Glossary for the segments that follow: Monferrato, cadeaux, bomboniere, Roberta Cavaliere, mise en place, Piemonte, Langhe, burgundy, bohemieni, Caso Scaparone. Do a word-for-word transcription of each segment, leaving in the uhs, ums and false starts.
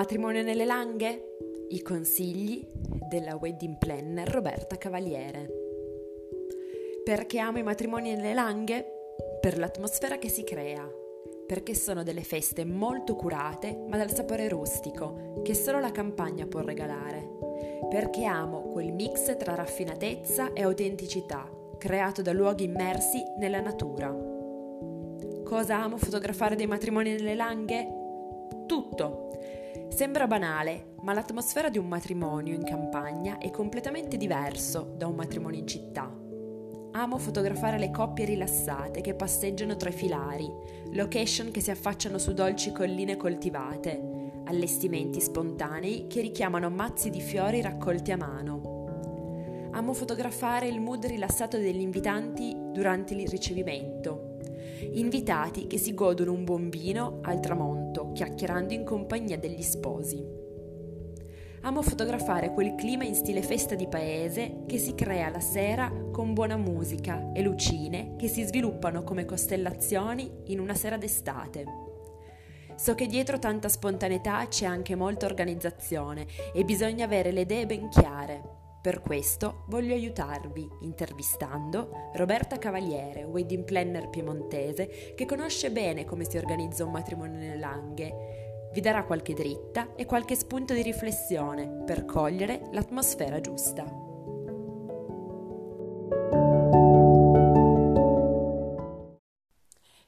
Matrimonio nelle Langhe? I consigli della wedding planner Roberta Cavaliere. Perché amo i matrimoni nelle Langhe? Per l'atmosfera che si crea, perché sono delle feste molto curate ma dal sapore rustico che solo la campagna può regalare, perché amo quel mix tra raffinatezza e autenticità creato da luoghi immersi nella natura. Cosa amo fotografare dei matrimoni nelle Langhe? Tutto! Sembra banale, ma l'atmosfera di un matrimonio in campagna è completamente diverso da un matrimonio in città. Amo fotografare le coppie rilassate che passeggiano tra i filari, location che si affacciano su dolci colline coltivate, allestimenti spontanei che richiamano mazzi di fiori raccolti a mano. Amo fotografare il mood rilassato degli invitanti durante il ricevimento. Invitati che si godono un buon vino al tramonto, chiacchierando in compagnia degli sposi. Amo fotografare quel clima in stile festa di paese che si crea la sera con buona musica e lucine che si sviluppano come costellazioni in una sera d'estate. So che dietro tanta spontaneità c'è anche molta organizzazione e bisogna avere le idee ben chiare. Per questo voglio aiutarvi intervistando Roberta Cavaliere, wedding planner piemontese che conosce bene come si organizza un matrimonio nelle Langhe. Vi darà qualche dritta e qualche spunto di riflessione per cogliere l'atmosfera giusta.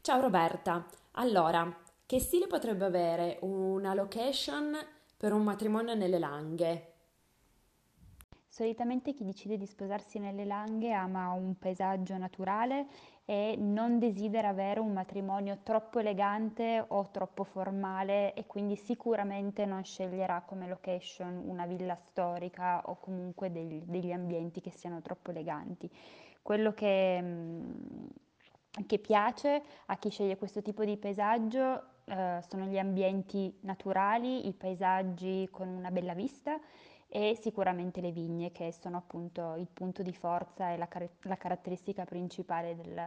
Ciao Roberta, allora, che stile potrebbe avere una location per un matrimonio nelle Langhe? Solitamente chi decide di sposarsi nelle Langhe ama un paesaggio naturale e non desidera avere un matrimonio troppo elegante o troppo formale e quindi sicuramente non sceglierà come location una villa storica o comunque degli, degli ambienti che siano troppo eleganti. Quello che, che piace a chi sceglie questo tipo di paesaggio eh, sono gli ambienti naturali, i paesaggi con una bella vista e sicuramente le vigne che sono appunto il punto di forza e la, car- la caratteristica principale del,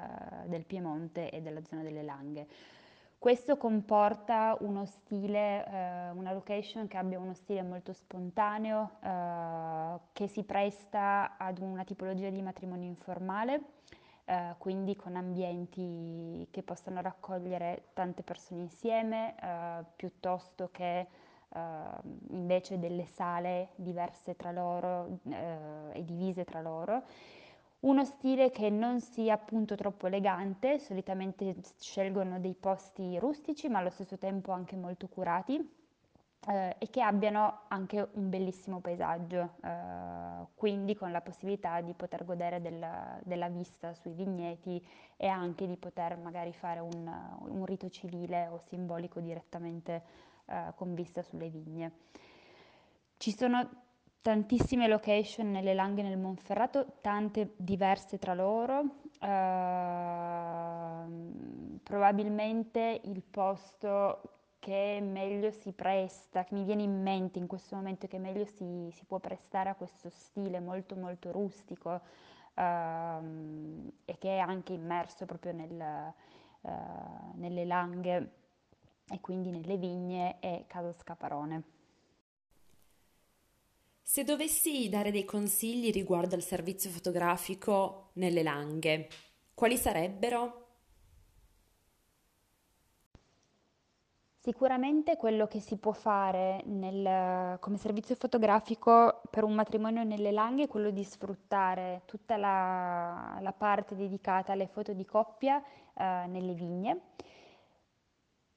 del Piemonte e della zona delle Langhe. Questo comporta uno stile, eh, una location che abbia uno stile molto spontaneo, eh, che si presta ad una tipologia di matrimonio informale, eh, quindi con ambienti che possano raccogliere tante persone insieme, eh, piuttosto che Uh, invece delle sale diverse tra loro uh, e divise tra loro. Uno stile che non sia appunto troppo elegante, solitamente scelgono dei posti rustici ma allo stesso tempo anche molto curati uh, e che abbiano anche un bellissimo paesaggio, uh, quindi con la possibilità di poter godere della, della vista sui vigneti e anche di poter magari fare un, un rito civile o simbolico direttamente Uh, con vista sulle vigne. Ci sono tantissime location nelle Langhe e nel Monferrato, tante diverse tra loro. Uh, probabilmente il posto che meglio si presta, che mi viene in mente in questo momento, che meglio si, si può prestare a questo stile molto molto rustico uh, e che è anche immerso proprio nel, uh, nelle Langhe e quindi nelle vigne e Caso Scaparone. Se dovessi dare dei consigli riguardo al servizio fotografico nelle Langhe, quali sarebbero? Sicuramente quello che si può fare nel, come servizio fotografico per un matrimonio nelle Langhe è quello di sfruttare tutta la, la parte dedicata alle foto di coppia eh, nelle vigne.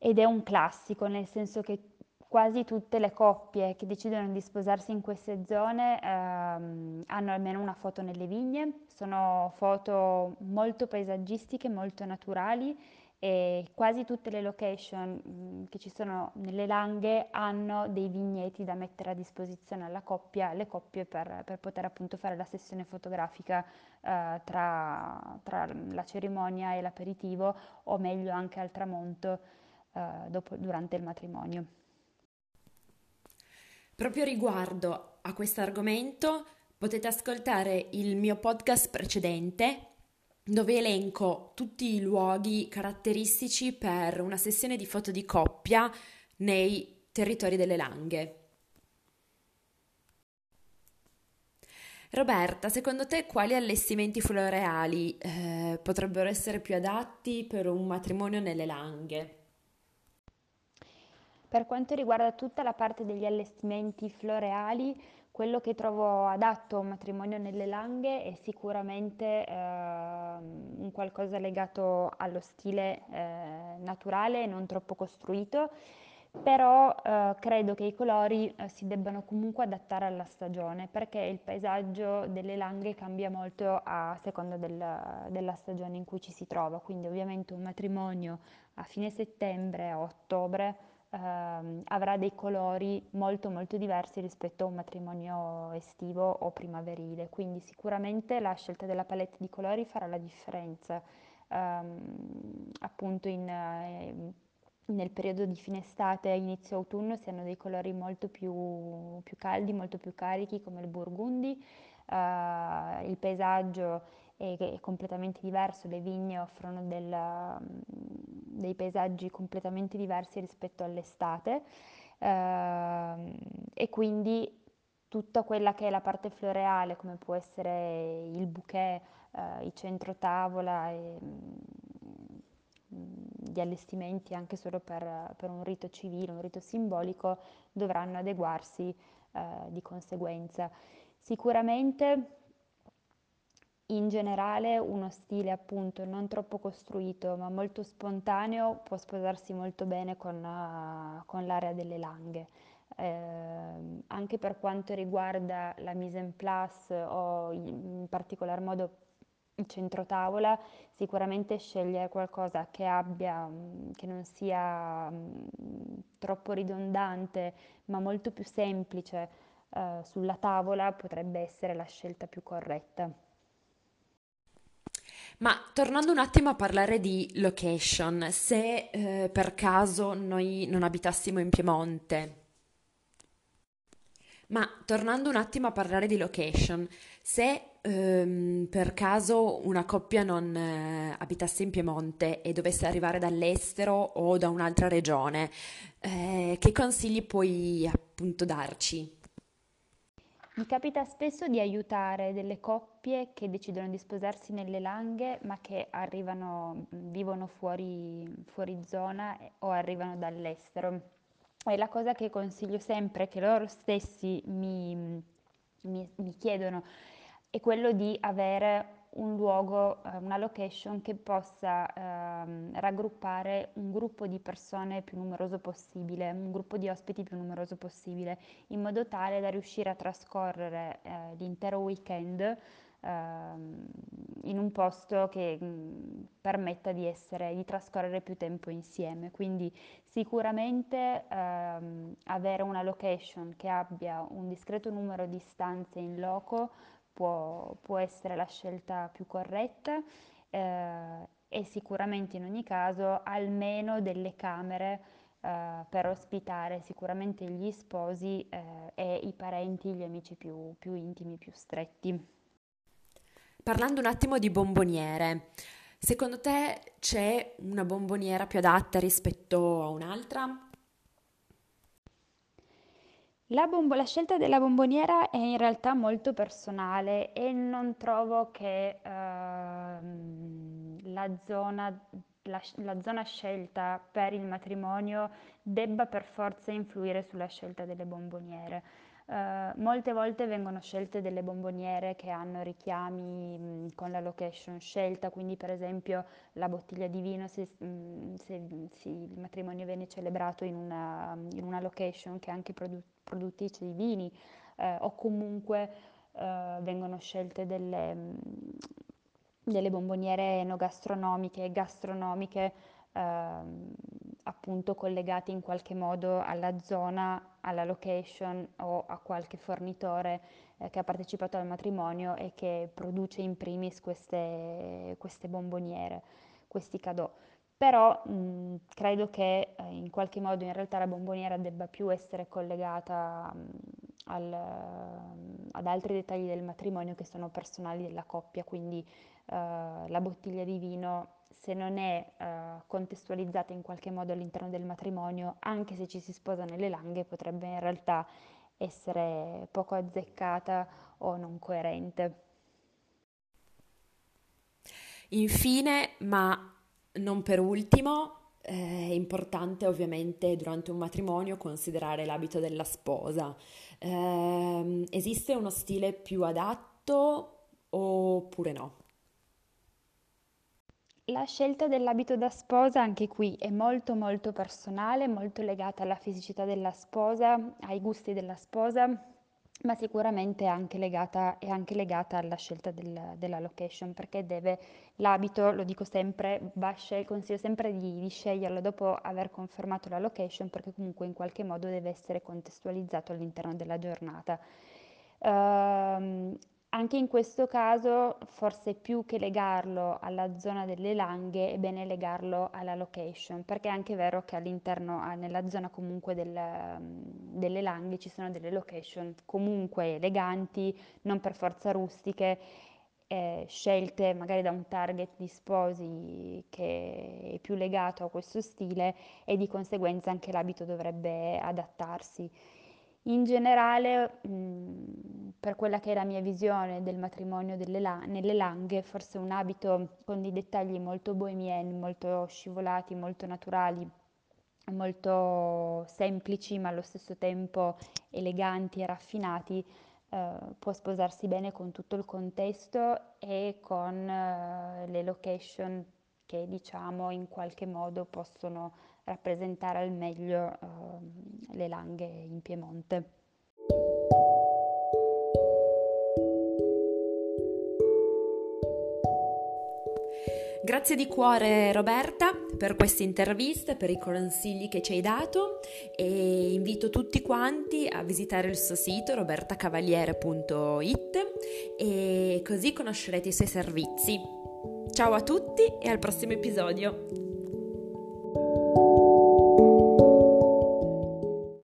Ed è un classico, nel senso che quasi tutte le coppie che decidono di sposarsi in queste zone ehm, hanno almeno una foto nelle vigne. Sono foto molto paesaggistiche, molto naturali e quasi tutte le location mh, che ci sono nelle Langhe hanno dei vigneti da mettere a disposizione alla coppia, alle coppie per, per poter appunto fare la sessione fotografica eh, tra, tra la cerimonia e l'aperitivo o meglio anche al tramonto. Dopo, durante il matrimonio. Proprio riguardo a questo argomento potete ascoltare il mio podcast precedente dove elenco tutti i luoghi caratteristici per una sessione di foto di coppia nei territori delle Langhe. Roberta, secondo te quali allestimenti floreali eh, potrebbero essere più adatti per un matrimonio nelle Langhe? Per quanto riguarda tutta la parte degli allestimenti floreali, quello che trovo adatto a un matrimonio nelle Langhe è sicuramente eh, un qualcosa legato allo stile eh, naturale, non troppo costruito, però eh, credo che i colori eh, si debbano comunque adattare alla stagione, perché il paesaggio delle Langhe cambia molto a seconda del, della stagione in cui ci si trova, quindi ovviamente un matrimonio a fine settembre, a ottobre, Uh, avrà dei colori molto molto diversi rispetto a un matrimonio estivo o primaverile, quindi sicuramente la scelta della palette di colori farà la differenza um, appunto in, eh, nel periodo di fine estate e inizio autunno si hanno dei colori molto più, più caldi, molto più carichi come il burgundy, uh, il paesaggio è, è completamente diverso, le vigne offrono del... dei paesaggi completamente diversi rispetto all'estate eh, e quindi tutta quella che è la parte floreale, come può essere il bouquet, eh, i centrotavola, e, gli allestimenti anche solo per, per un rito civile, un rito simbolico, dovranno adeguarsi eh, di conseguenza. Sicuramente in generale uno stile appunto non troppo costruito ma molto spontaneo può sposarsi molto bene con, uh, con l'area delle Langhe. Eh, anche per quanto riguarda la mise en place o in particolar modo il centrotavola, sicuramente scegliere qualcosa che abbia, che non sia mh, troppo ridondante ma molto più semplice uh, sulla tavola potrebbe essere la scelta più corretta. Ma tornando un attimo a parlare di location, se eh, per caso noi non abitassimo in Piemonte, ma tornando un attimo a parlare di location, se ehm, per caso una coppia non eh, abitasse in Piemonte e dovesse arrivare dall'estero o da un'altra regione, eh, che consigli puoi appunto darci? Mi capita spesso di aiutare delle coppie che decidono di sposarsi nelle Langhe ma che arrivano, vivono fuori, fuori zona o arrivano dall'estero. E la cosa che consiglio sempre, che loro stessi mi, mi, mi chiedono, è quello di avere un luogo, una location che possa eh, raggruppare un gruppo di persone più numeroso possibile, un gruppo di ospiti più numeroso possibile, in modo tale da riuscire a trascorrere eh, l'intero weekend eh, in un posto che mh, permetta di, essere, di trascorrere più tempo insieme. Quindi sicuramente ehm, avere una location che abbia un discreto numero di stanze in loco Può, può essere la scelta più corretta eh, e sicuramente in ogni caso almeno delle camere eh, per ospitare sicuramente gli sposi eh, e i parenti, gli amici più, più intimi, più stretti. Parlando un attimo di bomboniere, secondo te c'è una bomboniera più adatta rispetto a un'altra? La, bombo- la scelta della bomboniera è in realtà molto personale e non trovo che ehm, la, zona, la, la zona scelta per il matrimonio debba per forza influire sulla scelta delle bomboniere. Eh, molte volte vengono scelte delle bomboniere che hanno richiami mh, con la location scelta, quindi per esempio la bottiglia di vino se, mh, se, se il matrimonio viene celebrato in una, in una location che è anche produ- produttrice di vini eh, o comunque eh, vengono scelte delle, delle bomboniere enogastronomiche e gastronomiche eh, appunto collegate in qualche modo alla zona, alla location o a qualche fornitore eh, che ha partecipato al matrimonio e che produce in primis queste, queste bomboniere, questi cadeaux. Però mh, credo che eh, in qualche modo in realtà la bomboniera debba più essere collegata mh, al, ad altri dettagli del matrimonio che sono personali della coppia, quindi eh, la bottiglia di vino, se non è eh, contestualizzata in qualche modo all'interno del matrimonio, anche se ci si sposa nelle Langhe, potrebbe in realtà essere poco azzeccata o non coerente. Infine, ma non per ultimo, è importante ovviamente durante un matrimonio considerare l'abito della sposa. Eh, esiste uno stile più adatto oppure no? La scelta dell'abito da sposa anche qui è molto molto personale, molto legata alla fisicità della sposa, ai gusti della sposa, ma sicuramente è anche legata, è anche legata alla scelta del, della location, perché deve l'abito, lo dico sempre, va scel- consiglio sempre di, di sceglierlo dopo aver confermato la location, perché comunque in qualche modo deve essere contestualizzato all'interno della giornata. Ehm, anche in questo caso, forse più che legarlo alla zona delle Langhe, è bene legarlo alla location, perché è anche vero che all'interno, nella zona comunque del, delle Langhe, ci sono delle location comunque eleganti, non per forza rustiche, eh, scelte magari da un target di sposi che è più legato a questo stile, e di conseguenza anche l'abito dovrebbe adattarsi. In generale, mh, per quella che è la mia visione del matrimonio delle la- nelle Langhe, forse un abito con dei dettagli molto bohemieni, molto scivolati, molto naturali, molto semplici, ma allo stesso tempo eleganti e raffinati, eh, può sposarsi bene con tutto il contesto e con eh, le location che, diciamo, in qualche modo possono rappresentare al meglio eh, le Langhe in Piemonte. Grazie di cuore Roberta per questa intervista, per i consigli che ci hai dato, e invito tutti quanti a visitare il suo sito roberta cavaliere punto it, e così conoscerete i suoi servizi. Ciao a tutti e al prossimo episodio!